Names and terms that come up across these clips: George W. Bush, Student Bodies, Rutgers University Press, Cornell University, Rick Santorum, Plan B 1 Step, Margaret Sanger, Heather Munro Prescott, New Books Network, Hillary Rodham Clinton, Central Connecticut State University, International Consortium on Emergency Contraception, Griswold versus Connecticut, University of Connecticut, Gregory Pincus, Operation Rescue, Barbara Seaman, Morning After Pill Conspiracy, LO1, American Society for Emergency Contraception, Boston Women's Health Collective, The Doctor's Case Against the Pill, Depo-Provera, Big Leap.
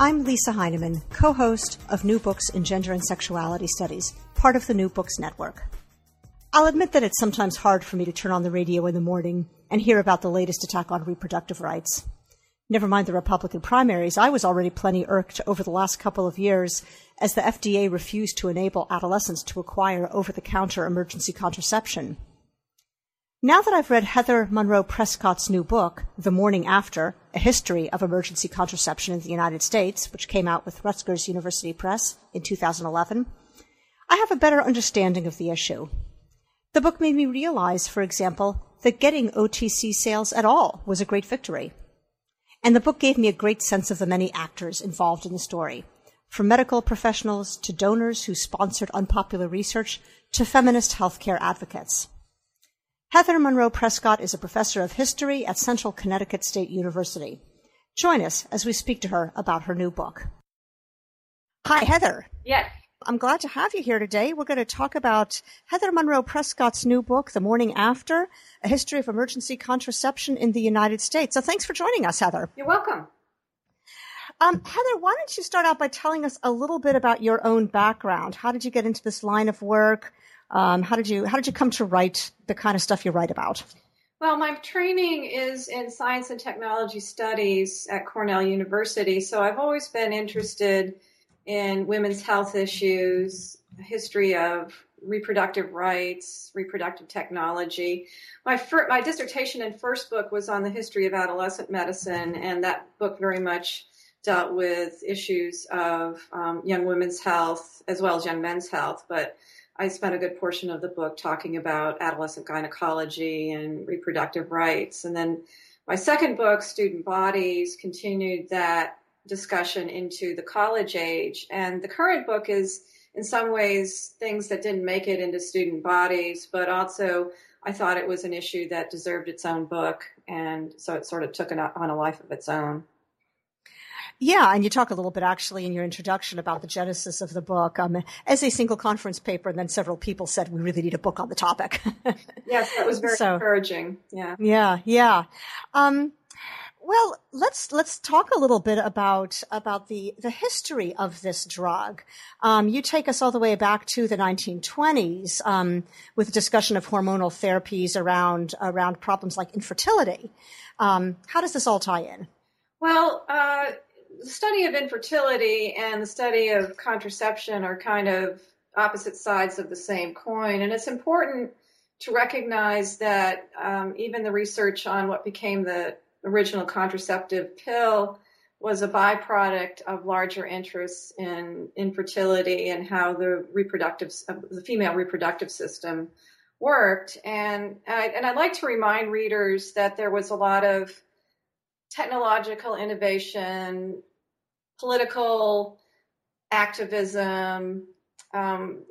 I'm Lisa Heinemann, co-host of New Books in Gender and Sexuality Studies, part of the New Books Network. I'll admit that it's sometimes hard for me to turn on the radio in the morning and hear about the latest attack on reproductive rights. Never mind the Republican primaries, I was already plenty irked over the last couple of years as the FDA refused to enable adolescents to acquire over-the-counter emergency contraception. Now that I've read Heather Munro Prescott's new book, The Morning After, A History of Emergency Contraception in the United States, which came out with Rutgers University Press in 2011, I have a better understanding of the issue. The book made me realize, for example, that getting OTC sales at all was a great victory. And the book gave me a great sense of the many actors involved in the story, from medical professionals to donors who sponsored unpopular research to feminist healthcare advocates. Heather Munro Prescott is a professor of history at Central Connecticut State University. Join us as we speak to her about her new book. Hi, Heather. Yes. I'm glad to have you here today. We're going to talk about Heather Munro Prescott's new book, The Morning After, A History of Emergency Contraception in the United States. So thanks for joining us, Heather. You're welcome. Heather, why don't you start out by telling us a little bit about your own background? How did you get into this line of work? How did you come to write the kind of stuff you write about? Well, my training is in science and technology studies at Cornell University, so I've always been interested in women's health issues, history of reproductive rights, reproductive technology. My dissertation and first book was on the history of adolescent medicine, and that book very much dealt with issues of young women's health as well as young men's health, but I spent a good portion of the book talking about adolescent gynecology and reproductive rights. And then my second book, Student Bodies, continued that discussion into the college age. And the current book is, in some ways, things that didn't make it into Student Bodies, but also I thought it was an issue that deserved its own book. And so it sort of took on a life of its own. Yeah, and you talk a little bit, actually, in your introduction about the genesis of the book as a single conference paper, and then several people said, we really need a book on the topic. Yes, that was very encouraging. Yeah. Well, let's talk a little bit about the history of this drug. You take us all the way back to the 1920s with discussion of hormonal therapies around problems like infertility. How does this all tie in? Well, the study of infertility and the study of contraception are kind of opposite sides of the same coin. And it's important to recognize that even the research on what became the original contraceptive pill was a byproduct of larger interests in infertility and how the female reproductive system worked. And I'd like to remind readers that there was a lot of technological innovation, political activism,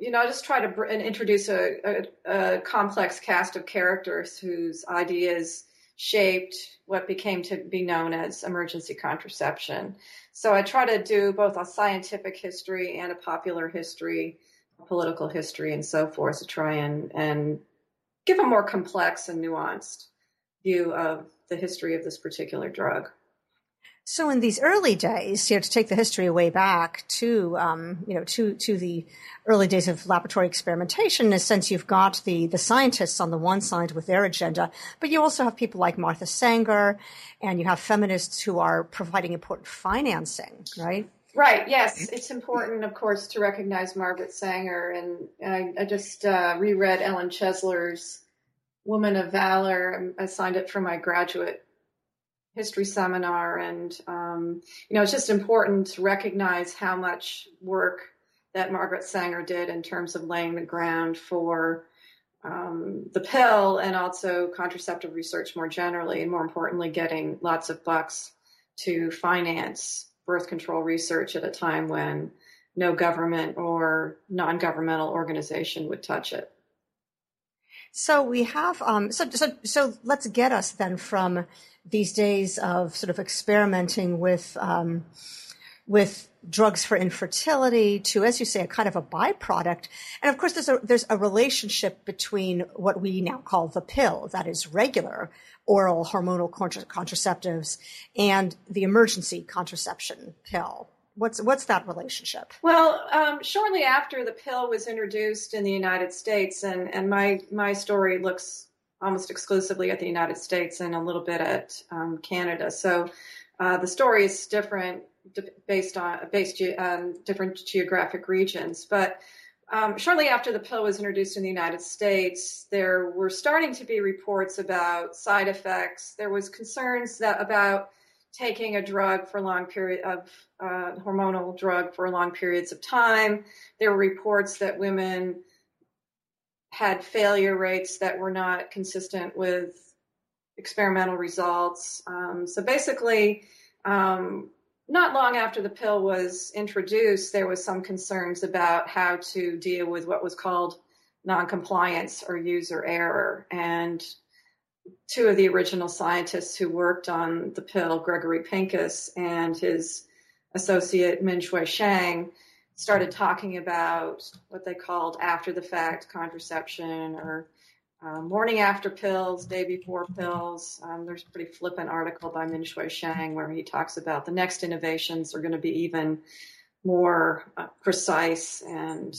just try to introduce a complex cast of characters whose ideas shaped what became to be known as emergency contraception. So I try to do both a scientific history and a popular history, a political history, and so forth to try and give a more complex and nuanced view of the history of this particular drug. So in these early days, to take the history way back to the early days of laboratory experimentation, in a sense, you've got the scientists on the one side with their agenda, but you also have people like Margaret Sanger, and you have feminists who are providing important financing, right? Right. Yes. It's important, of course, to recognize Margaret Sanger. And I just reread Ellen Chesler's Woman of Valor. I signed it for my graduate history seminar. And, it's just important to recognize how much work that Margaret Sanger did in terms of laying the ground for the pill and also contraceptive research more generally, and more importantly, getting lots of bucks to finance birth control research at a time when no government or non-governmental organization would touch it. So we have, so let's get us then from these days of sort of experimenting with drugs for infertility to, as you say, a kind of a byproduct. And of course, there's a relationship between what we now call the pill, that is regular oral hormonal contraceptives, and the emergency contraception pill. What's that relationship? Well, shortly after the pill was introduced in the United States, and my story looks almost exclusively at the United States and a little bit at Canada. So the story is different based on different geographic regions. But shortly after the pill was introduced in the United States, there were starting to be reports about side effects. There was concerns about taking a drug for long period of hormonal drug for long periods of time. There were reports that women had failure rates that were not consistent with experimental results. So basically, not long after the pill was introduced, there was some concerns about how to deal with what was called noncompliance or user error. And two of the original scientists who worked on the pill, Gregory Pincus and his associate Min Shui Shang, started talking about what they called after-the-fact contraception or morning after pills, day before pills. There's a pretty flippant article by Min Shui Shang where he talks about the next innovations are going to be even more precise and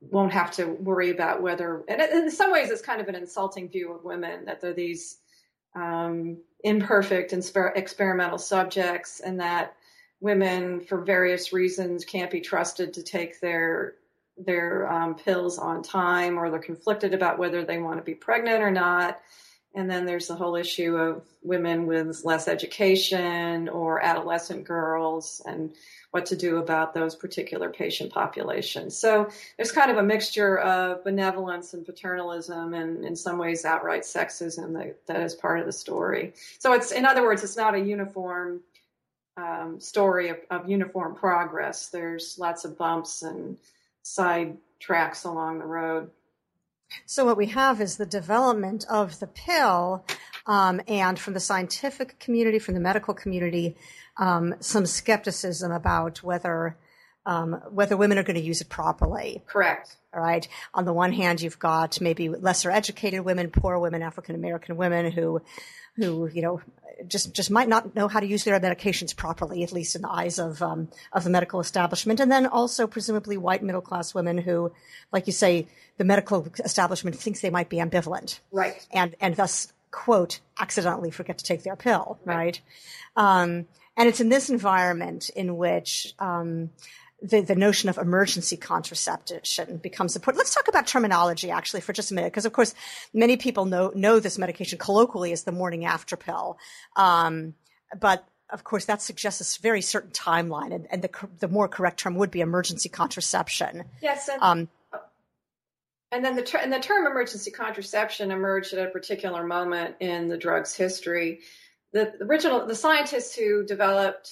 won't have to worry about whether, and in some ways it's kind of an insulting view of women, that they're these imperfect and experimental subjects, and that women for various reasons can't be trusted to take their pills on time, or they're conflicted about whether they want to be pregnant or not. And then there's the whole issue of women with less education or adolescent girls and what to do about those particular patient populations. So there's kind of a mixture of benevolence and paternalism and in some ways outright sexism that is part of the story. So it's, in other words, it's not a uniform story of uniform progress. There's lots of bumps and side tracks along the road. So what we have is the development of the pill, and from the scientific community, from the medical community, some skepticism about whether women are going to use it properly. Correct. All right. On the one hand, you've got maybe lesser educated women, poor women, African American women who just might not know how to use their medications properly, at least in the eyes of the medical establishment, and then also presumably white middle class women who, like you say, the medical establishment thinks they might be ambivalent, right? And thus, quote, accidentally forget to take their pill, right? And it's in this environment in which the notion of emergency contraception becomes important. Let's talk about terminology, actually, for just a minute, because, of course, many people know this medication colloquially as the morning after pill. But, of course, that suggests a very certain timeline, and the more correct term would be emergency contraception. Yes. And then the term emergency contraception emerged at a particular moment in the drug's history. The scientists who developed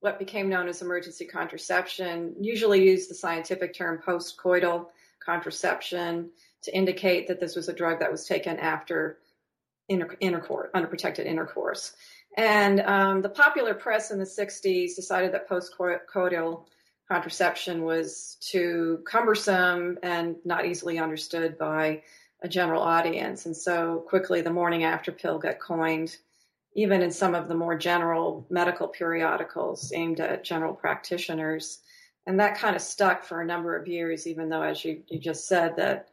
what became known as emergency contraception usually used the scientific term postcoital contraception to indicate that this was a drug that was taken after intercourse, unprotected intercourse. And the popular press in the 60s decided that postcoital contraception was too cumbersome and not easily understood by a general audience. And so quickly the morning after pill got coined, even in some of the more general medical periodicals aimed at general practitioners. And that kind of stuck for a number of years, even though, as you just said, that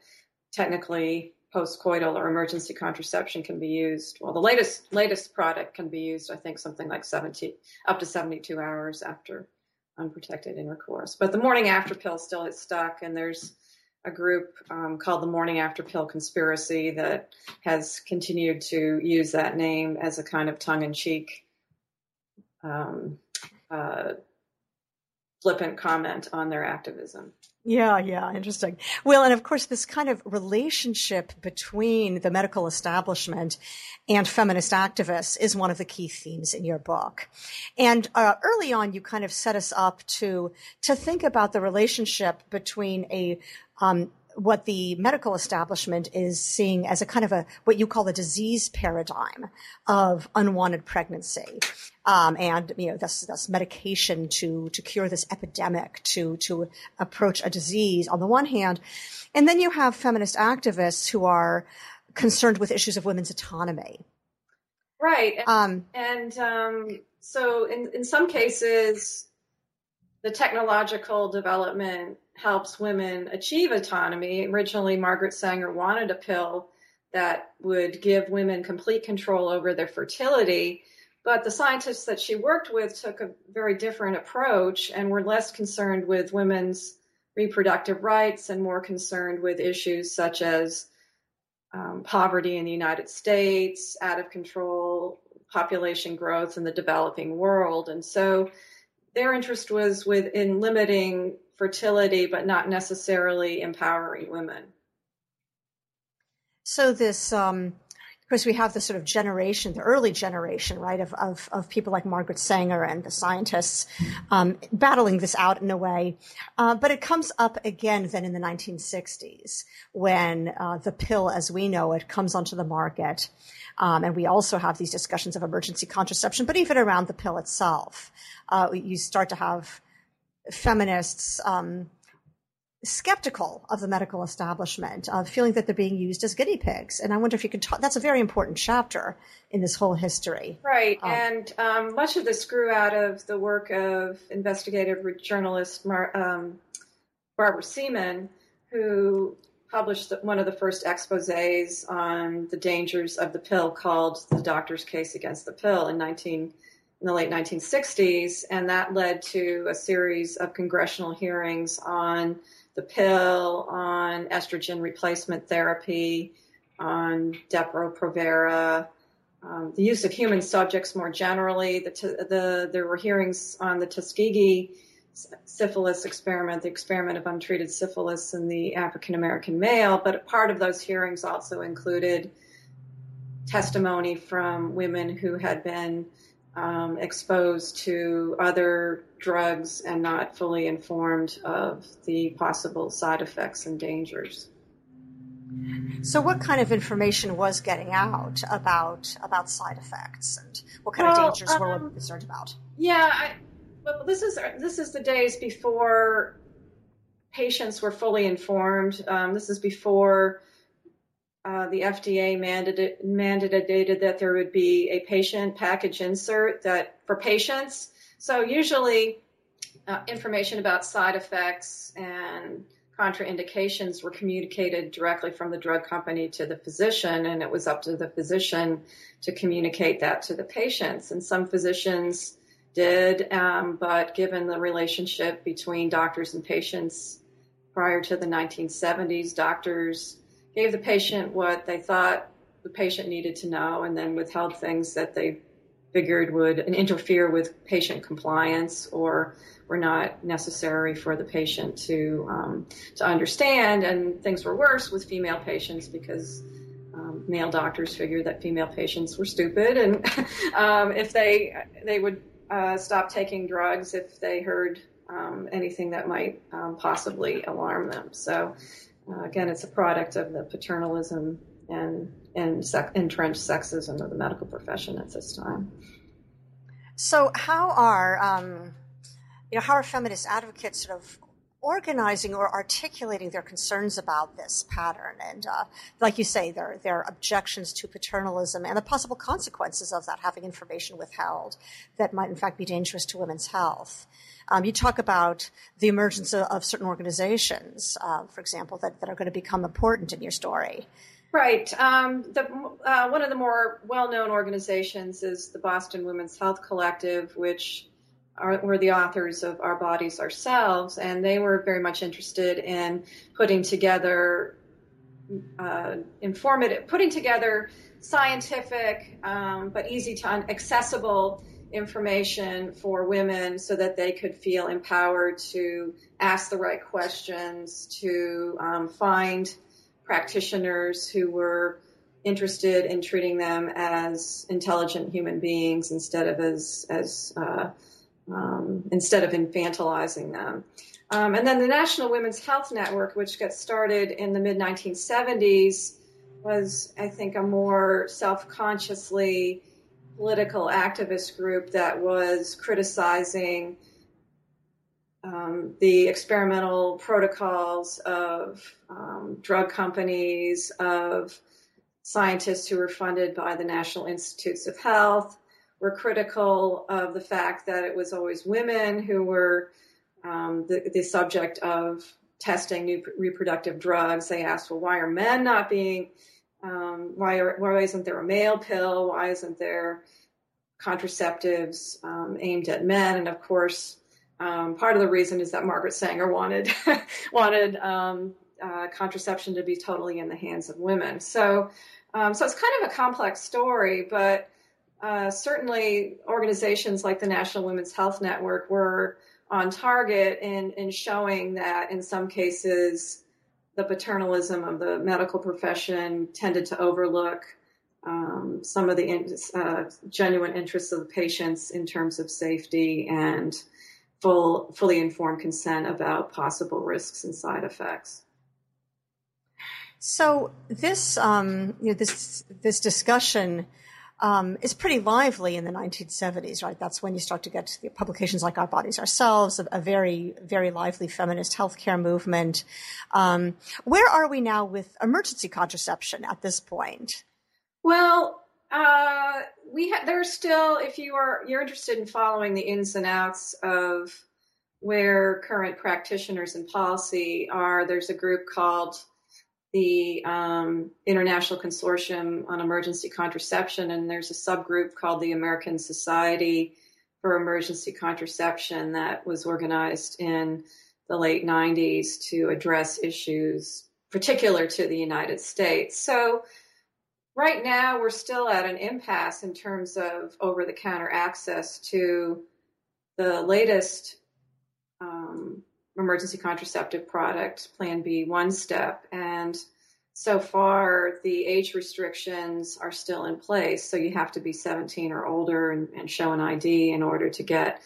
technically postcoital or emergency contraception can be used. Well, the latest product can be used, I think, something like up to 72 hours after unprotected intercourse. But the morning after pill still is stuck, and there's a group called the Morning After Pill Conspiracy that has continued to use that name as a kind of tongue-in-cheek flippant comment on their activism. Yeah, interesting. Well, and of course, this kind of relationship between the medical establishment and feminist activists is one of the key themes in your book. And early on, you kind of set us up to think about the relationship between what the medical establishment is seeing as a kind of what you call a disease paradigm of unwanted pregnancy. And, thus medication to cure this epidemic, to approach a disease on the one hand. And then you have feminist activists who are concerned with issues of women's autonomy. Right. So in some cases, the technological development helps women achieve autonomy. Originally, Margaret Sanger wanted a pill that would give women complete control over their fertility, but the scientists that she worked with took a very different approach and were less concerned with women's reproductive rights and more concerned with issues such as poverty in the United States, out of control population growth in the developing world. And so their interest was in limiting fertility, but not necessarily empowering women. So this, of course, we have this sort of generation, the early generation, right, of people like Margaret Sanger and the scientists battling this out in a way. But it comes up again then in the 1960s when the pill, as we know it, comes onto the market. And we also have these discussions of emergency contraception, but even around the pill itself, you start to have feminists skeptical of the medical establishment, feeling that they're being used as guinea pigs. And I wonder if you could that's a very important chapter in this whole history. Right. And much of this grew out of the work of investigative journalist Barbara Seaman, who published one of the first exposés on the dangers of the pill called The Doctor's Case Against the Pill in the late 1960s, and that led to a series of congressional hearings on the pill, on estrogen replacement therapy, on Depo-Provera, the use of human subjects more generally. There were hearings on the Tuskegee syphilis experiment, the experiment of untreated syphilis in the African-American male, but part of those hearings also included testimony from women who had been exposed to other drugs and not fully informed of the possible side effects and dangers. So what kind of information was getting out about side effects and what kind of dangers were we concerned about? Well, this is the days before patients were fully informed. This is before the FDA mandated that there would be a patient package insert for patients. So usually information about side effects and contraindications were communicated directly from the drug company to the physician, and it was up to the physician to communicate that to the patients. And some physicians did, but given the relationship between doctors and patients prior to the 1970s, doctors gave the patient what they thought the patient needed to know and then withheld things that they figured would interfere with patient compliance or were not necessary for the patient to understand. And things were worse with female patients because male doctors figured that female patients were stupid. And if they would stop taking drugs if they heard anything that might possibly alarm them. So again, it's a product of the paternalism and entrenched sexism of the medical profession at this time. So, how are feminist advocates sort of organizing or articulating their concerns about this pattern? And like you say, their objections to paternalism and the possible consequences of that, having information withheld that might in fact be dangerous to women's health. You talk about the emergence of certain organizations, for example, that are going to become important in your story. Right. One of the more well-known organizations is the Boston Women's Health Collective, which were the authors of Our Bodies, Ourselves, and they were very much interested in putting together informative, scientific, but easy to accessible information for women so that they could feel empowered to ask the right questions, to find practitioners who were interested in treating them as intelligent human beings instead of instead of infantilizing them. And then the National Women's Health Network, which got started in the mid-1970s, was, I think, a more self-consciously political activist group that was criticizing the experimental protocols of drug companies, of scientists who were funded by the National Institutes of Health, were critical of the fact that it was always women who were the subject of testing new reproductive drugs. They asked, well, why are men not being, why isn't there a male pill? Why isn't there contraceptives aimed at men? And of course, part of the reason is that Margaret Sanger wanted contraception to be totally in the hands of women. So it's kind of a complex story, but certainly organizations like the National Women's Health Network were on target in showing that in some cases the paternalism of the medical profession tended to overlook some of the genuine interests of the patients in terms of safety and fully informed consent about possible risks and side effects. So this this discussion is pretty lively in the 1970s, right? That's when you start to get to the publications like Our Bodies, Ourselves, a very, very lively feminist healthcare movement. Where are we now with emergency contraception at this point? Well, there's still, if you're interested in following the ins and outs of where current practitioners and policy are, there's a group called the International Consortium on Emergency Contraception, and there's a subgroup called the American Society for Emergency Contraception that was organized in the late 90s to address issues particular to the United States. So right now we're still at an impasse in terms of over-the-counter access to the latest emergency contraceptive product, Plan B 1 Step. And so far, the age restrictions are still in place. So you have to be 17 or older and show an ID in order to get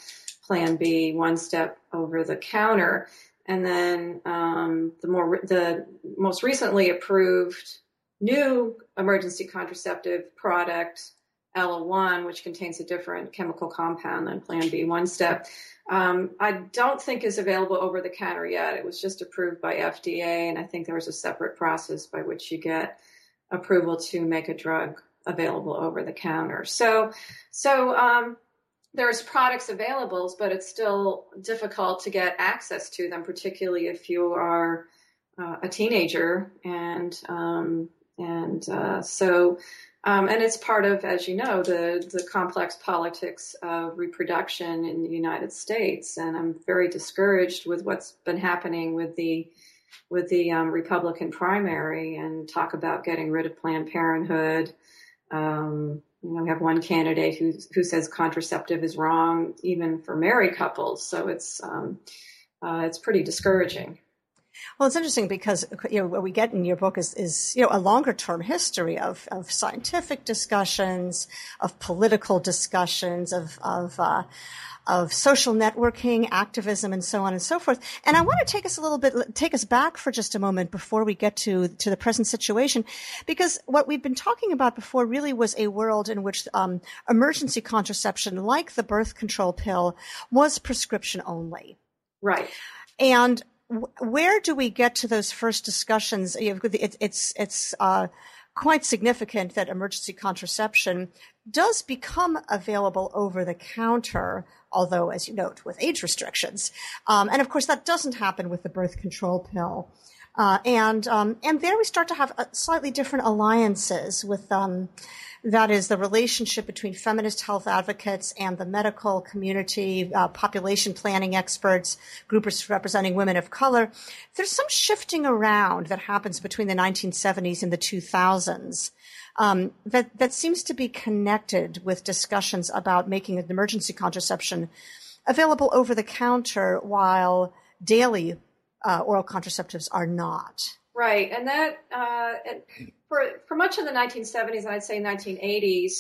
Plan B 1 Step over the counter. And then the most recently approved new emergency contraceptive product, LO1, which contains a different chemical compound than Plan B 1 Step, I don't think is available over the counter yet. It was just approved by FDA, and I think there was a separate process by which you get approval to make a drug available over the counter. So there's products available, but it's still difficult to get access to them, particularly if you are a teenager, and it's part of, as you know, the complex politics of reproduction in the United States. And I'm very discouraged with what's been happening with the Republican primary, and talk about getting rid of Planned Parenthood. We have one candidate who says contraceptive is wrong, even for married couples. So it's pretty discouraging. Well, it's interesting because what we get in your book is a longer term history of scientific discussions, of political discussions, of social networking, activism, and so on and so forth. And I want to take us back for just a moment before we get to the present situation, because what we've been talking about before really was a world in which emergency contraception, like the birth control pill, was prescription only. Right. And where do we get to those first discussions? It's quite significant that emergency contraception does become available over the counter, although, as you note, with age restrictions. And of course, that doesn't happen with the birth control pill. And there we start to have slightly different alliances with that is the relationship between feminist health advocates and the medical community, population planning experts, groups representing women of color. There's some shifting around that happens between the 1970s and the 2000s. That seems to be connected with discussions about making an emergency contraception available over the counter while daily oral contraceptives are not. Right. And that for much of the 1970s, and I'd say 1980s,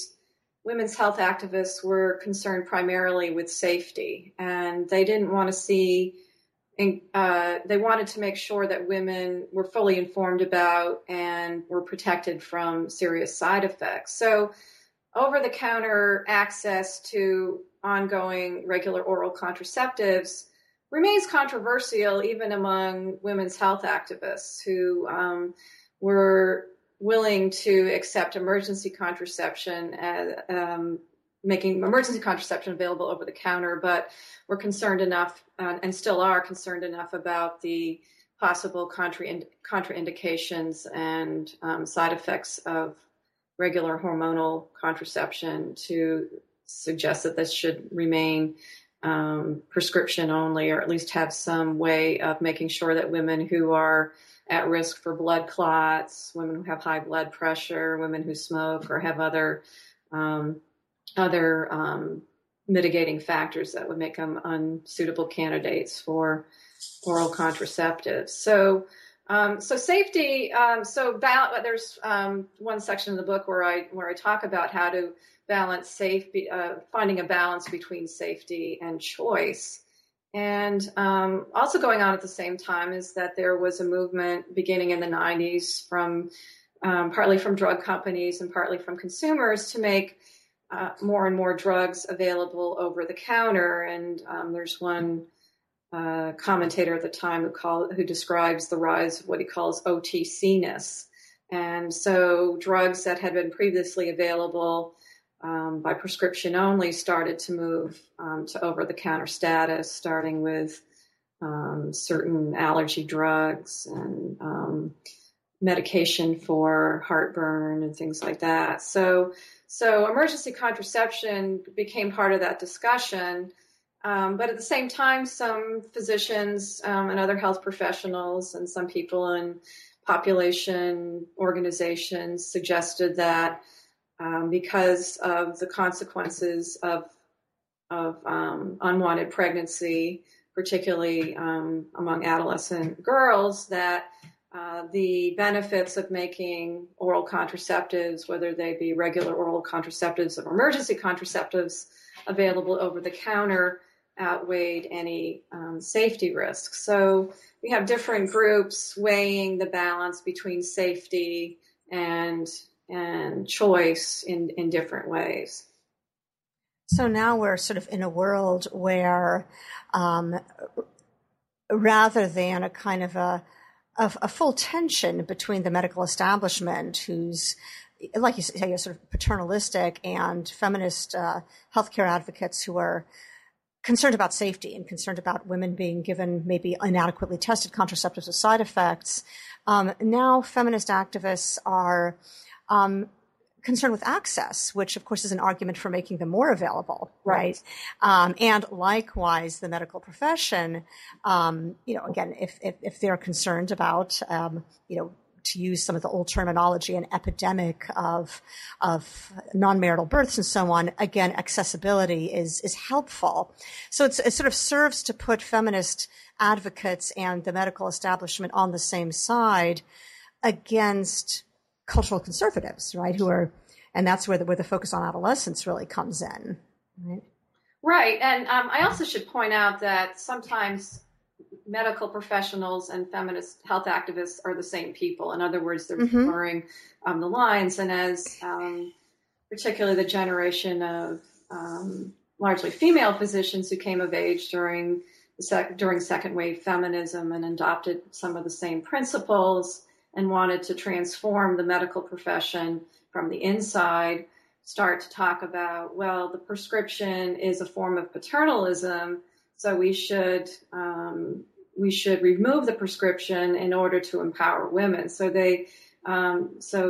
women's health activists were concerned primarily with safety, and they didn't want to see they wanted to make sure that women were fully informed about and were protected from serious side effects. So over-the-counter access to ongoing regular oral contraceptives remains controversial even among women's health activists who were willing to accept emergency contraception as making emergency contraception available over the counter, but we're concerned enough and still are concerned enough about the possible contraindications and side effects of regular hormonal contraception to suggest that this should remain prescription only, or at least have some way of making sure that women who are at risk for blood clots, women who have high blood pressure, women who smoke or have other mitigating factors that would make them unsuitable candidates for oral contraceptives. So safety. There's one section of the book where I talk about how to balance safety, finding a balance between safety and choice. And also going on at the same time is that there was a movement beginning in the 90s from partly from drug companies and partly from consumers to make more and more drugs available over the counter. And there's one commentator at the time who describes the rise of what he calls OTC-ness. And so drugs that had been previously available by prescription only started to move to over-the-counter status, starting with certain allergy drugs and medication for heartburn and things like that. So emergency contraception became part of that discussion. But at the same time, some physicians and other health professionals and some people in population organizations suggested that because of the consequences of unwanted pregnancy, particularly among adolescent girls, that the benefits of making oral contraceptives, whether they be regular oral contraceptives or emergency contraceptives, available over the counter outweighed any safety risks. So we have different groups weighing the balance between safety and choice in different ways. So now we're sort of in a world where rather than a kind of a full tension between the medical establishment, who's, like you say, sort of paternalistic, and feminist healthcare advocates who are concerned about safety and concerned about women being given maybe inadequately tested contraceptives with side effects. Now feminist activists are concerned with access, which of course is an argument for making them more available, right? And likewise, the medical profession, again, if they're concerned about, to use some of the old terminology, an epidemic of non-marital births and so on, again, accessibility is helpful. So it sort of serves to put feminist advocates and the medical establishment on the same side against cultural conservatives, right? And that's where the focus on adolescence really comes in. Right. Right. And I also should point out that sometimes medical professionals and feminist health activists are the same people. In other words, they're blurring the lines. And as particularly the generation of largely female physicians who came of age during second wave feminism and adopted some of the same principles and wanted to transform the medical profession from the inside, start to talk about, well, the prescription is a form of paternalism, so we should remove the prescription in order to empower women. So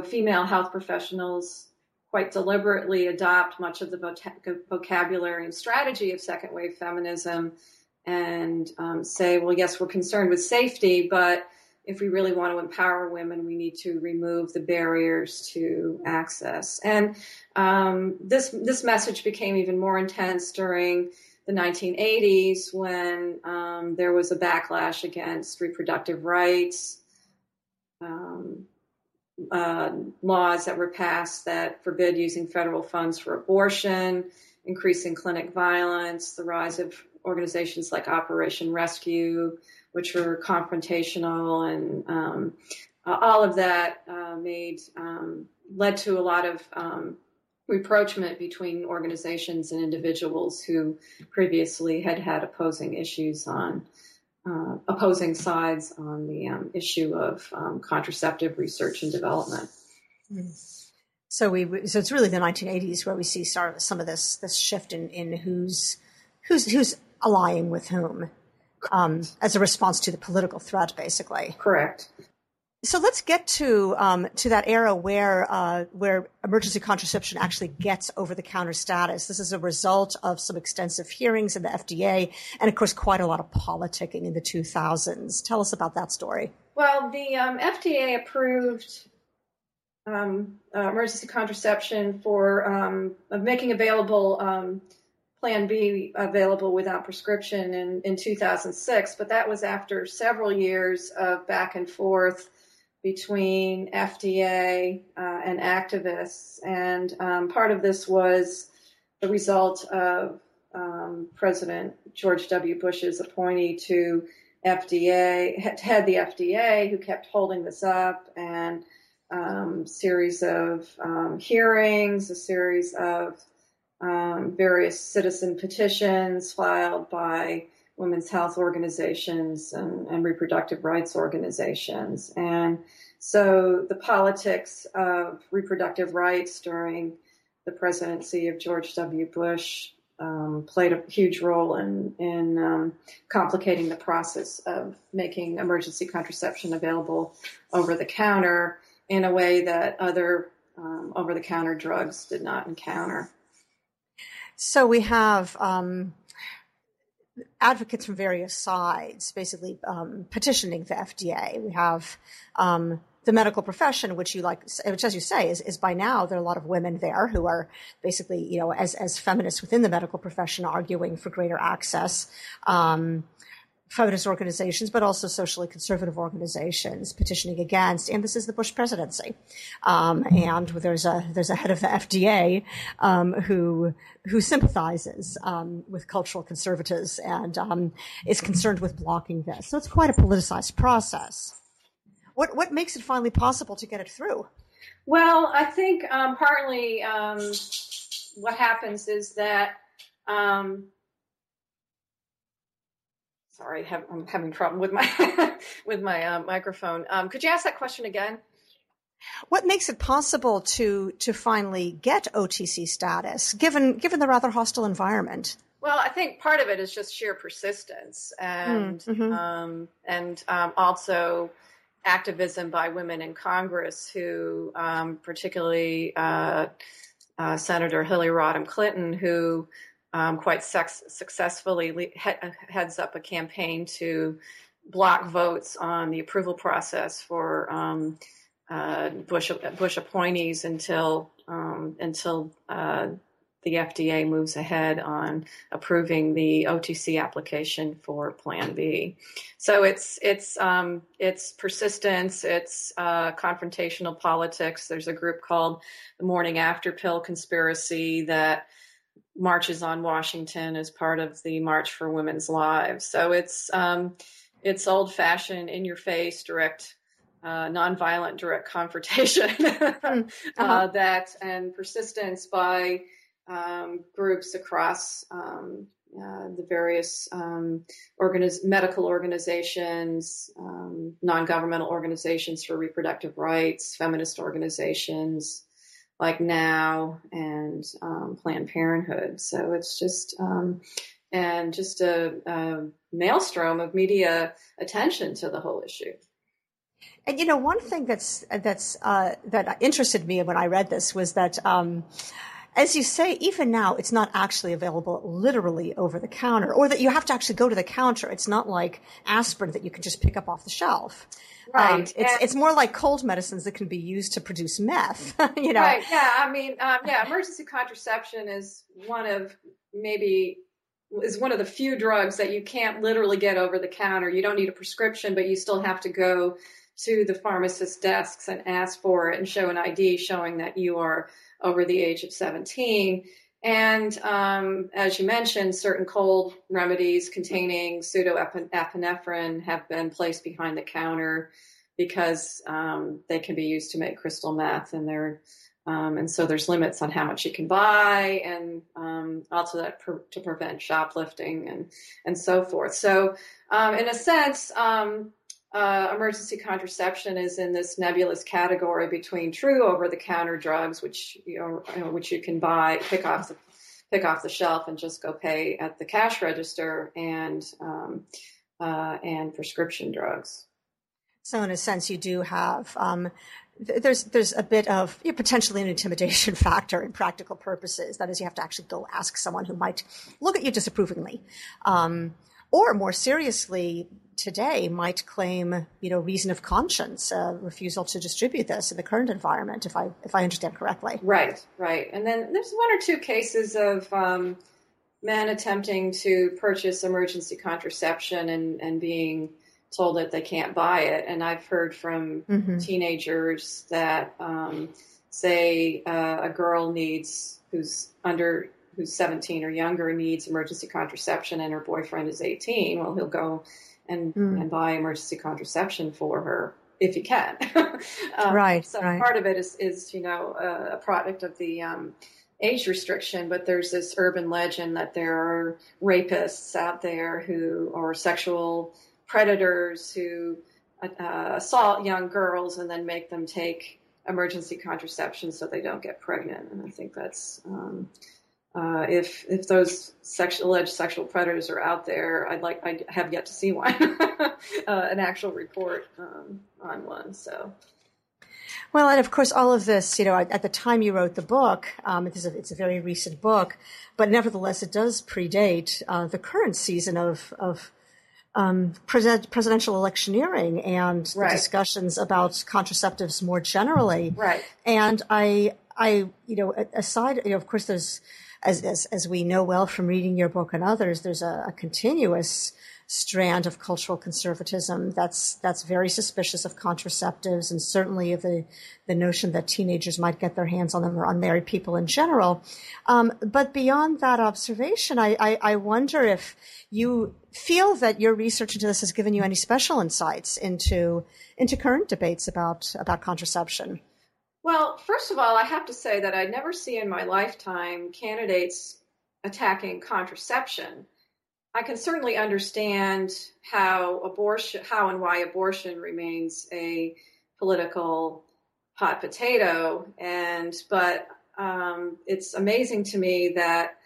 female health professionals quite deliberately adopt much of the vocabulary and strategy of second wave feminism and say, well, yes, we're concerned with safety, but if we really want to empower women, we need to remove the barriers to access. And this message became even more intense during the 1980s when there was a backlash against reproductive rights, laws that were passed that forbid using federal funds for abortion, increasing clinic violence, the rise of organizations like Operation Rescue, which were confrontational, and all of that led to a lot of rapprochement between organizations and individuals who previously had opposing issues on opposing sides on the issue of contraceptive research and development. So it's really the 1980s where we see some of this shift in who's allying with whom. As a response to the political threat, basically. Correct. So let's get to that era where emergency contraception actually gets over-the-counter status. This is a result of some extensive hearings in the FDA and, of course, quite a lot of politicking in the 2000s. Tell us about that story. Well, the FDA approved emergency contraception for making available Plan B available without prescription in 2006, but that was after several years of back and forth between FDA and activists. And part of this was the result of President George W. Bush's appointee to head the FDA, who kept holding this up, and series of hearings, a series of various citizen petitions filed by women's health organizations and reproductive rights organizations. And so the politics of reproductive rights during the presidency of George W. Bush played a huge role in complicating the process of making emergency contraception available over the counter in a way that other over-the-counter drugs did not encounter. So we have advocates from various sides basically petitioning the FDA. We have the medical profession, which, as you say, is by now there are a lot of women there who are basically, as feminists within the medical profession, arguing for greater access. Feminist organizations, but also socially conservative organizations petitioning against, and this is the Bush presidency. And there's a head of the FDA, who sympathizes, with cultural conservatives and, is concerned with blocking this. So it's quite a politicized process. What makes it finally possible to get it through? Well, I think, partly, what happens is that, sorry, I'm having trouble with my microphone. Could you ask that question again? What makes it possible to finally get OTC status, given the rather hostile environment? Well, I think part of it is just sheer persistence and also activism by women in Congress who, particularly Senator Hillary Rodham Clinton, who quite successfully heads up a campaign to block votes on the approval process for Bush appointees until the FDA moves ahead on approving the OTC application for Plan B. So it's persistence, it's confrontational politics. There's a group called the Morning After Pill Conspiracy that marches on Washington as part of the March for Women's Lives. So it's old-fashioned, in-your-face, direct, nonviolent, direct confrontation that and persistence by groups across the various medical organizations, non-governmental organizations for reproductive rights, feminist organizations, like NOW and Planned Parenthood. So it's just a maelstrom of media attention to the whole issue. And you know, one thing that interested me when I read this was that, as you say, even now it's not actually available literally over the counter, or that you have to actually go to the counter. It's not like aspirin that you can just pick up off the shelf. Right. It's more like cold medicines that can be used to produce meth. You know. Right. Yeah. I mean, emergency contraception is one of the few drugs that you can't literally get over the counter. You don't need a prescription, but you still have to go to the pharmacist's desks and ask for it and show an ID showing that you are over the age of 17. And as you mentioned, certain cold remedies containing pseudoepinephrine have been placed behind the counter because they can be used to make crystal meth, and they're and so there's limits on how much you can buy, and also that to prevent shoplifting and so forth. So in a sense, emergency contraception is in this nebulous category between true over-the-counter drugs, which you can buy, pick off the shelf, and just go pay at the cash register, and prescription drugs. So in a sense, you do have. There's a bit of potentially an intimidation factor in practical purposes. That is, you have to actually go ask someone who might look at you disapprovingly, or more seriously today might claim, reason of conscience, refusal to distribute this in the current environment, if I understand correctly. Right. And then there's one or two cases of men attempting to purchase emergency contraception and being told that they can't buy it. And I've heard from teenagers that say a girl who's 17 or younger needs emergency contraception, and her boyfriend is 18. Well, he'll go and buy emergency contraception for her if he can. So part of it is a product of the age restriction, but there's this urban legend that there are rapists out there who are sexual predators who assault young girls and then make them take emergency contraception so they don't get pregnant. And I think that's if those alleged sexual predators are out there, I have yet to see one, an actual report on one. So. Well, and of course, all of this, at the time you wrote the book, it's a very recent book, but nevertheless, it does predate the current season of presidential electioneering and the discussions about contraceptives more generally. Right. And I, of course, there's, as we know well from reading your book and others, there's a continuous strand of cultural conservatism that's very suspicious of contraceptives, and certainly of the notion that teenagers might get their hands on them, or unmarried people in general. But beyond that observation, I wonder if you feel that your research into this has given you any special insights into current debates about contraception. Well, first of all, I have to say that I never see in my lifetime candidates attacking contraception. I can certainly understand how and why abortion remains a political hot potato, but it's amazing to me that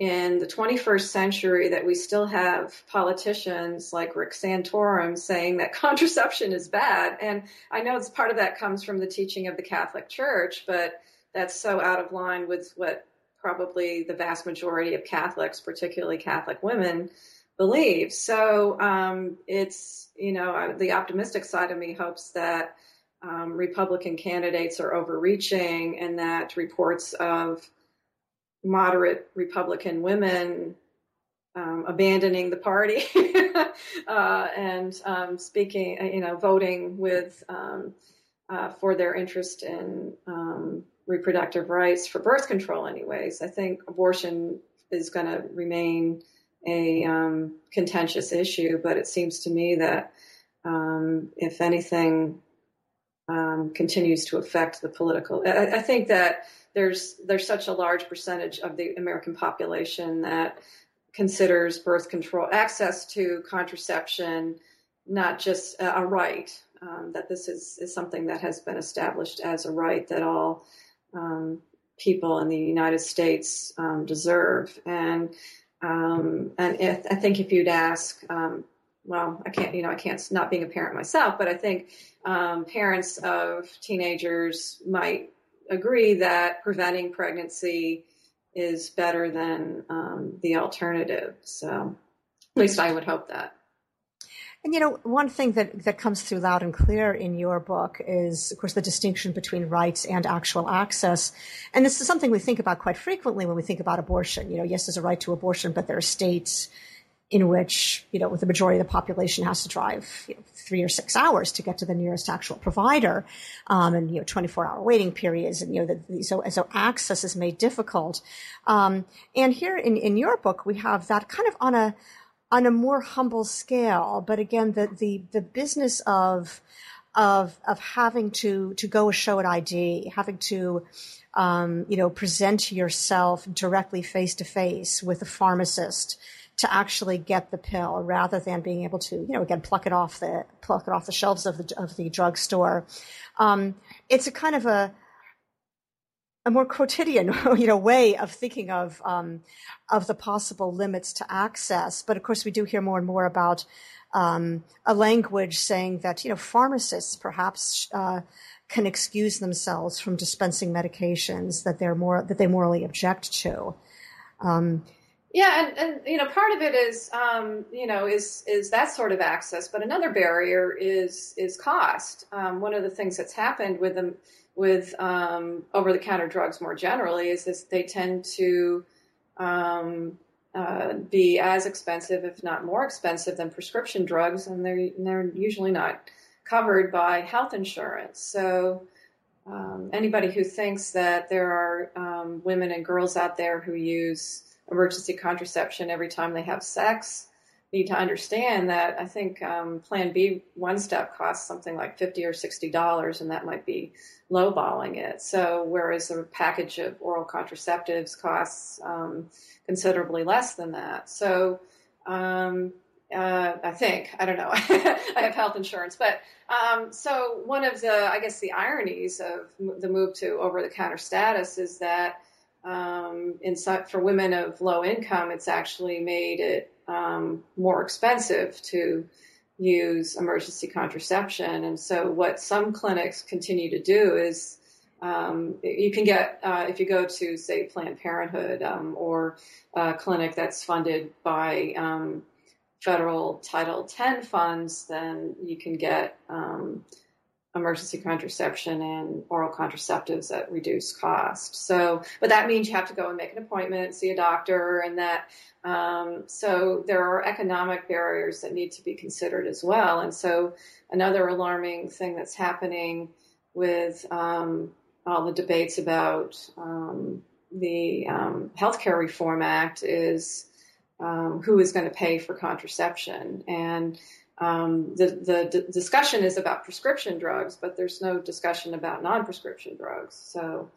in the 21st century that we still have politicians like Rick Santorum saying that contraception is bad. And I know part of that comes from the teaching of the Catholic Church, but that's so out of line with what probably the vast majority of Catholics, particularly Catholic women, believe. So it's, the optimistic side of me hopes that Republican candidates are overreaching, and that reports of moderate Republican women abandoning the party and speaking, voting with for their interest in reproductive rights for birth control. Anyways, I think abortion is going to remain a contentious issue, but it seems to me that if anything continues to affect the political, I think that there's such a large percentage of the American population that considers birth control, access to contraception, not just a right, that this is something that has been established as a right that all people in the United States deserve. And I think if you'd ask well, I can't, you know, I can't, not being a parent myself, but I think parents of teenagers might agree that preventing pregnancy is better than the alternative. So at least I would hope that. And, you know, one thing that comes through loud and clear in your book is, of course, the distinction between rights and actual access. And this is something we think about quite frequently when we think about abortion. You know, yes, there's a right to abortion, but there are states in which, you know, with the majority of the population has to drive 3 or 6 hours to get to the nearest actual provider, and, you know, 24-hour waiting periods. And, you know, so access is made difficult. And here in your book, we have that kind of on a more humble scale, but again, the business of having to go show an ID, having to, you know, present yourself directly face to face with a pharmacist to actually get the pill, rather than being able to, you know, again, pluck it off the shelves of the drugstore. It's a kind of a more quotidian, you know, way of thinking of the possible limits to access. But of course, we do hear more and more about a language saying that, you know, pharmacists perhaps can excuse themselves from dispensing medications that they morally object to. Yeah, and you know, part of it is you know, is that sort of access, but another barrier is cost. One of the things that's happened with them with over-the-counter drugs more generally is that they tend to be as expensive, if not more expensive, than prescription drugs, and they're usually not covered by health insurance. So anybody who thinks that there are women and girls out there who use emergency contraception every time they have sex need to understand that I think Plan B 1 step costs something like $50 or $60, and that might be lowballing it. So whereas a package of oral contraceptives costs considerably less than that. So I think, I don't know, I have health insurance, but so one of the, I guess, the ironies of the move to over-the-counter status is that for women of low income, it's actually made it more expensive to use emergency contraception. And so what some clinics continue to do is you can get, if you go to, say, Planned Parenthood or a clinic that's funded by federal Title X funds, then you can get emergency contraception and oral contraceptives at reduced cost. So, but that means you have to go and make an appointment, see a doctor, and that. So there are economic barriers that need to be considered as well. And so another alarming thing that's happening with all the debates about the Healthcare Reform Act is who is going to pay for contraception. And the discussion is about prescription drugs, but there's no discussion about non-prescription drugs. So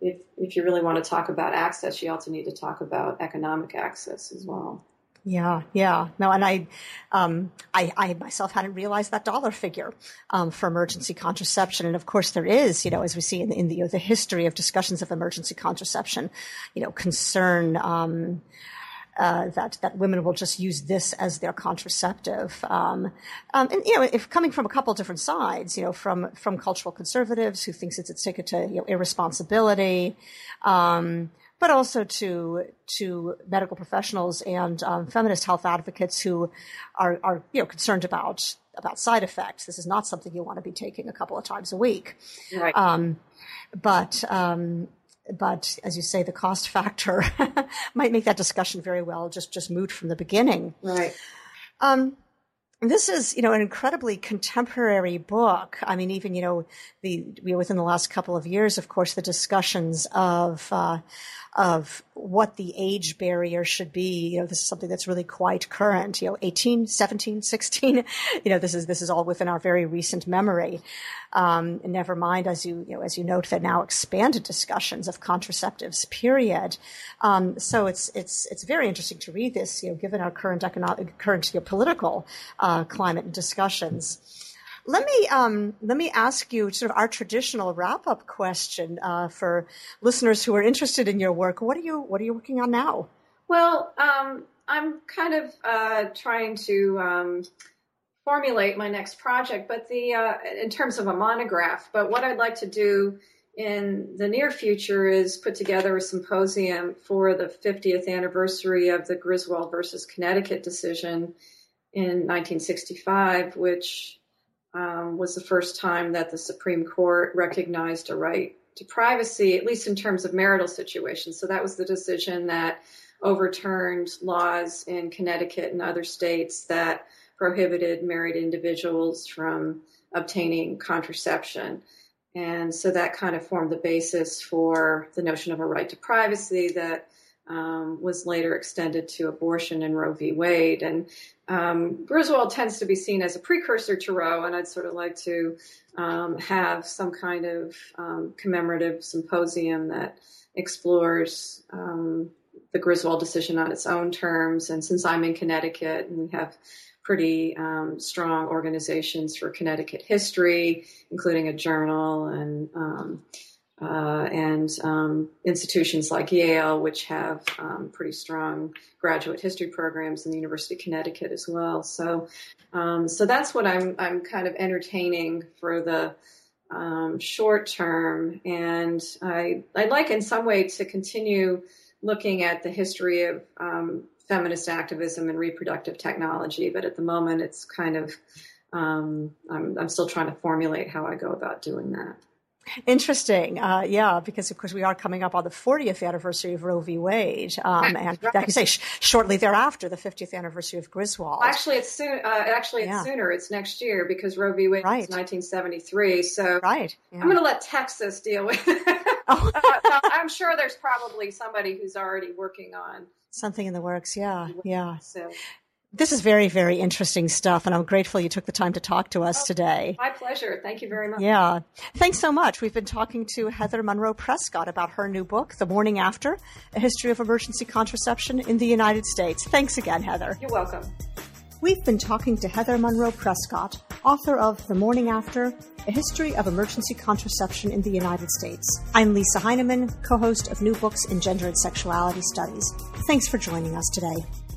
if you really want to talk about access, you also need to talk about economic access as well. Yeah. No, and I myself hadn't realized that dollar figure for emergency contraception. And of course there is, you know, as we see in the you know, the history of discussions of emergency contraception, you know, concern that women will just use this as their contraceptive. And, you know, if coming from a couple of different sides, you know, from cultural conservatives who thinks it's a ticket to, you know, irresponsibility, but also to medical professionals and feminist health advocates who are, you know, concerned about side effects. This is not something you want to be taking a couple of times a week. Right. But as you say, the cost factor might make that discussion very well just moot from the beginning. Right. This is, you know, an incredibly contemporary book. I mean, even, you know, within the last couple of years, of course, the discussions of what the age barrier should be. You know, this is something that's really quite current, you know, 18, 17, 16, you know, this is all within our very recent memory. And never mind, as you note, that now expanded discussions of contraceptives, period. So it's very interesting to read this, you know, given our current political, climate and discussions. Let me ask you sort of our traditional wrap-up question for listeners who are interested in your work. What are you working on now? Well, I'm kind of trying to formulate my next project, but in terms of a monograph. But what I'd like to do in the near future is put together a symposium for the 50th anniversary of the Griswold versus Connecticut decision in 1965, which was the first time that the Supreme Court recognized a right to privacy, at least in terms of marital situations. So that was the decision that overturned laws in Connecticut and other states that prohibited married individuals from obtaining contraception. And so that kind of formed the basis for the notion of a right to privacy that was later extended to abortion in Roe v. Wade. And Griswold tends to be seen as a precursor to Roe, and I'd sort of like to have some kind of commemorative symposium that explores the Griswold decision on its own terms. And since I'm in Connecticut and we have pretty strong organizations for Connecticut history, including a journal and institutions like Yale, which have pretty strong graduate history programs, in the University of Connecticut as well. So, so that's what I'm kind of entertaining for the short term, and I'd like in some way to continue looking at the history of feminist activism and reproductive technology, but at the moment it's kind of I'm still trying to formulate how I go about doing that. Interesting. Yeah, because, of course, we are coming up on the 40th anniversary of Roe v. Wade. And right. Like you say, shortly thereafter, the 50th anniversary of Griswold. Well, actually, it's soon. It's sooner. It's next year, because Roe v. Wade was 1973. So yeah. I'm going to let Texas deal with it. So I'm sure there's probably somebody who's already working on something in the works. Yeah. So. This is very, very interesting stuff, and I'm grateful you took the time to talk to us today. My pleasure. Thank you very much. Yeah. Thanks so much. We've been talking to Heather Munro Prescott about her new book, The Morning After, A History of Emergency Contraception in the United States. Thanks again, Heather. You're welcome. We've been talking to Heather Munro Prescott, author of The Morning After, A History of Emergency Contraception in the United States. I'm Lisa Heinemann, co-host of New Books in Gender and Sexuality Studies. Thanks for joining us today.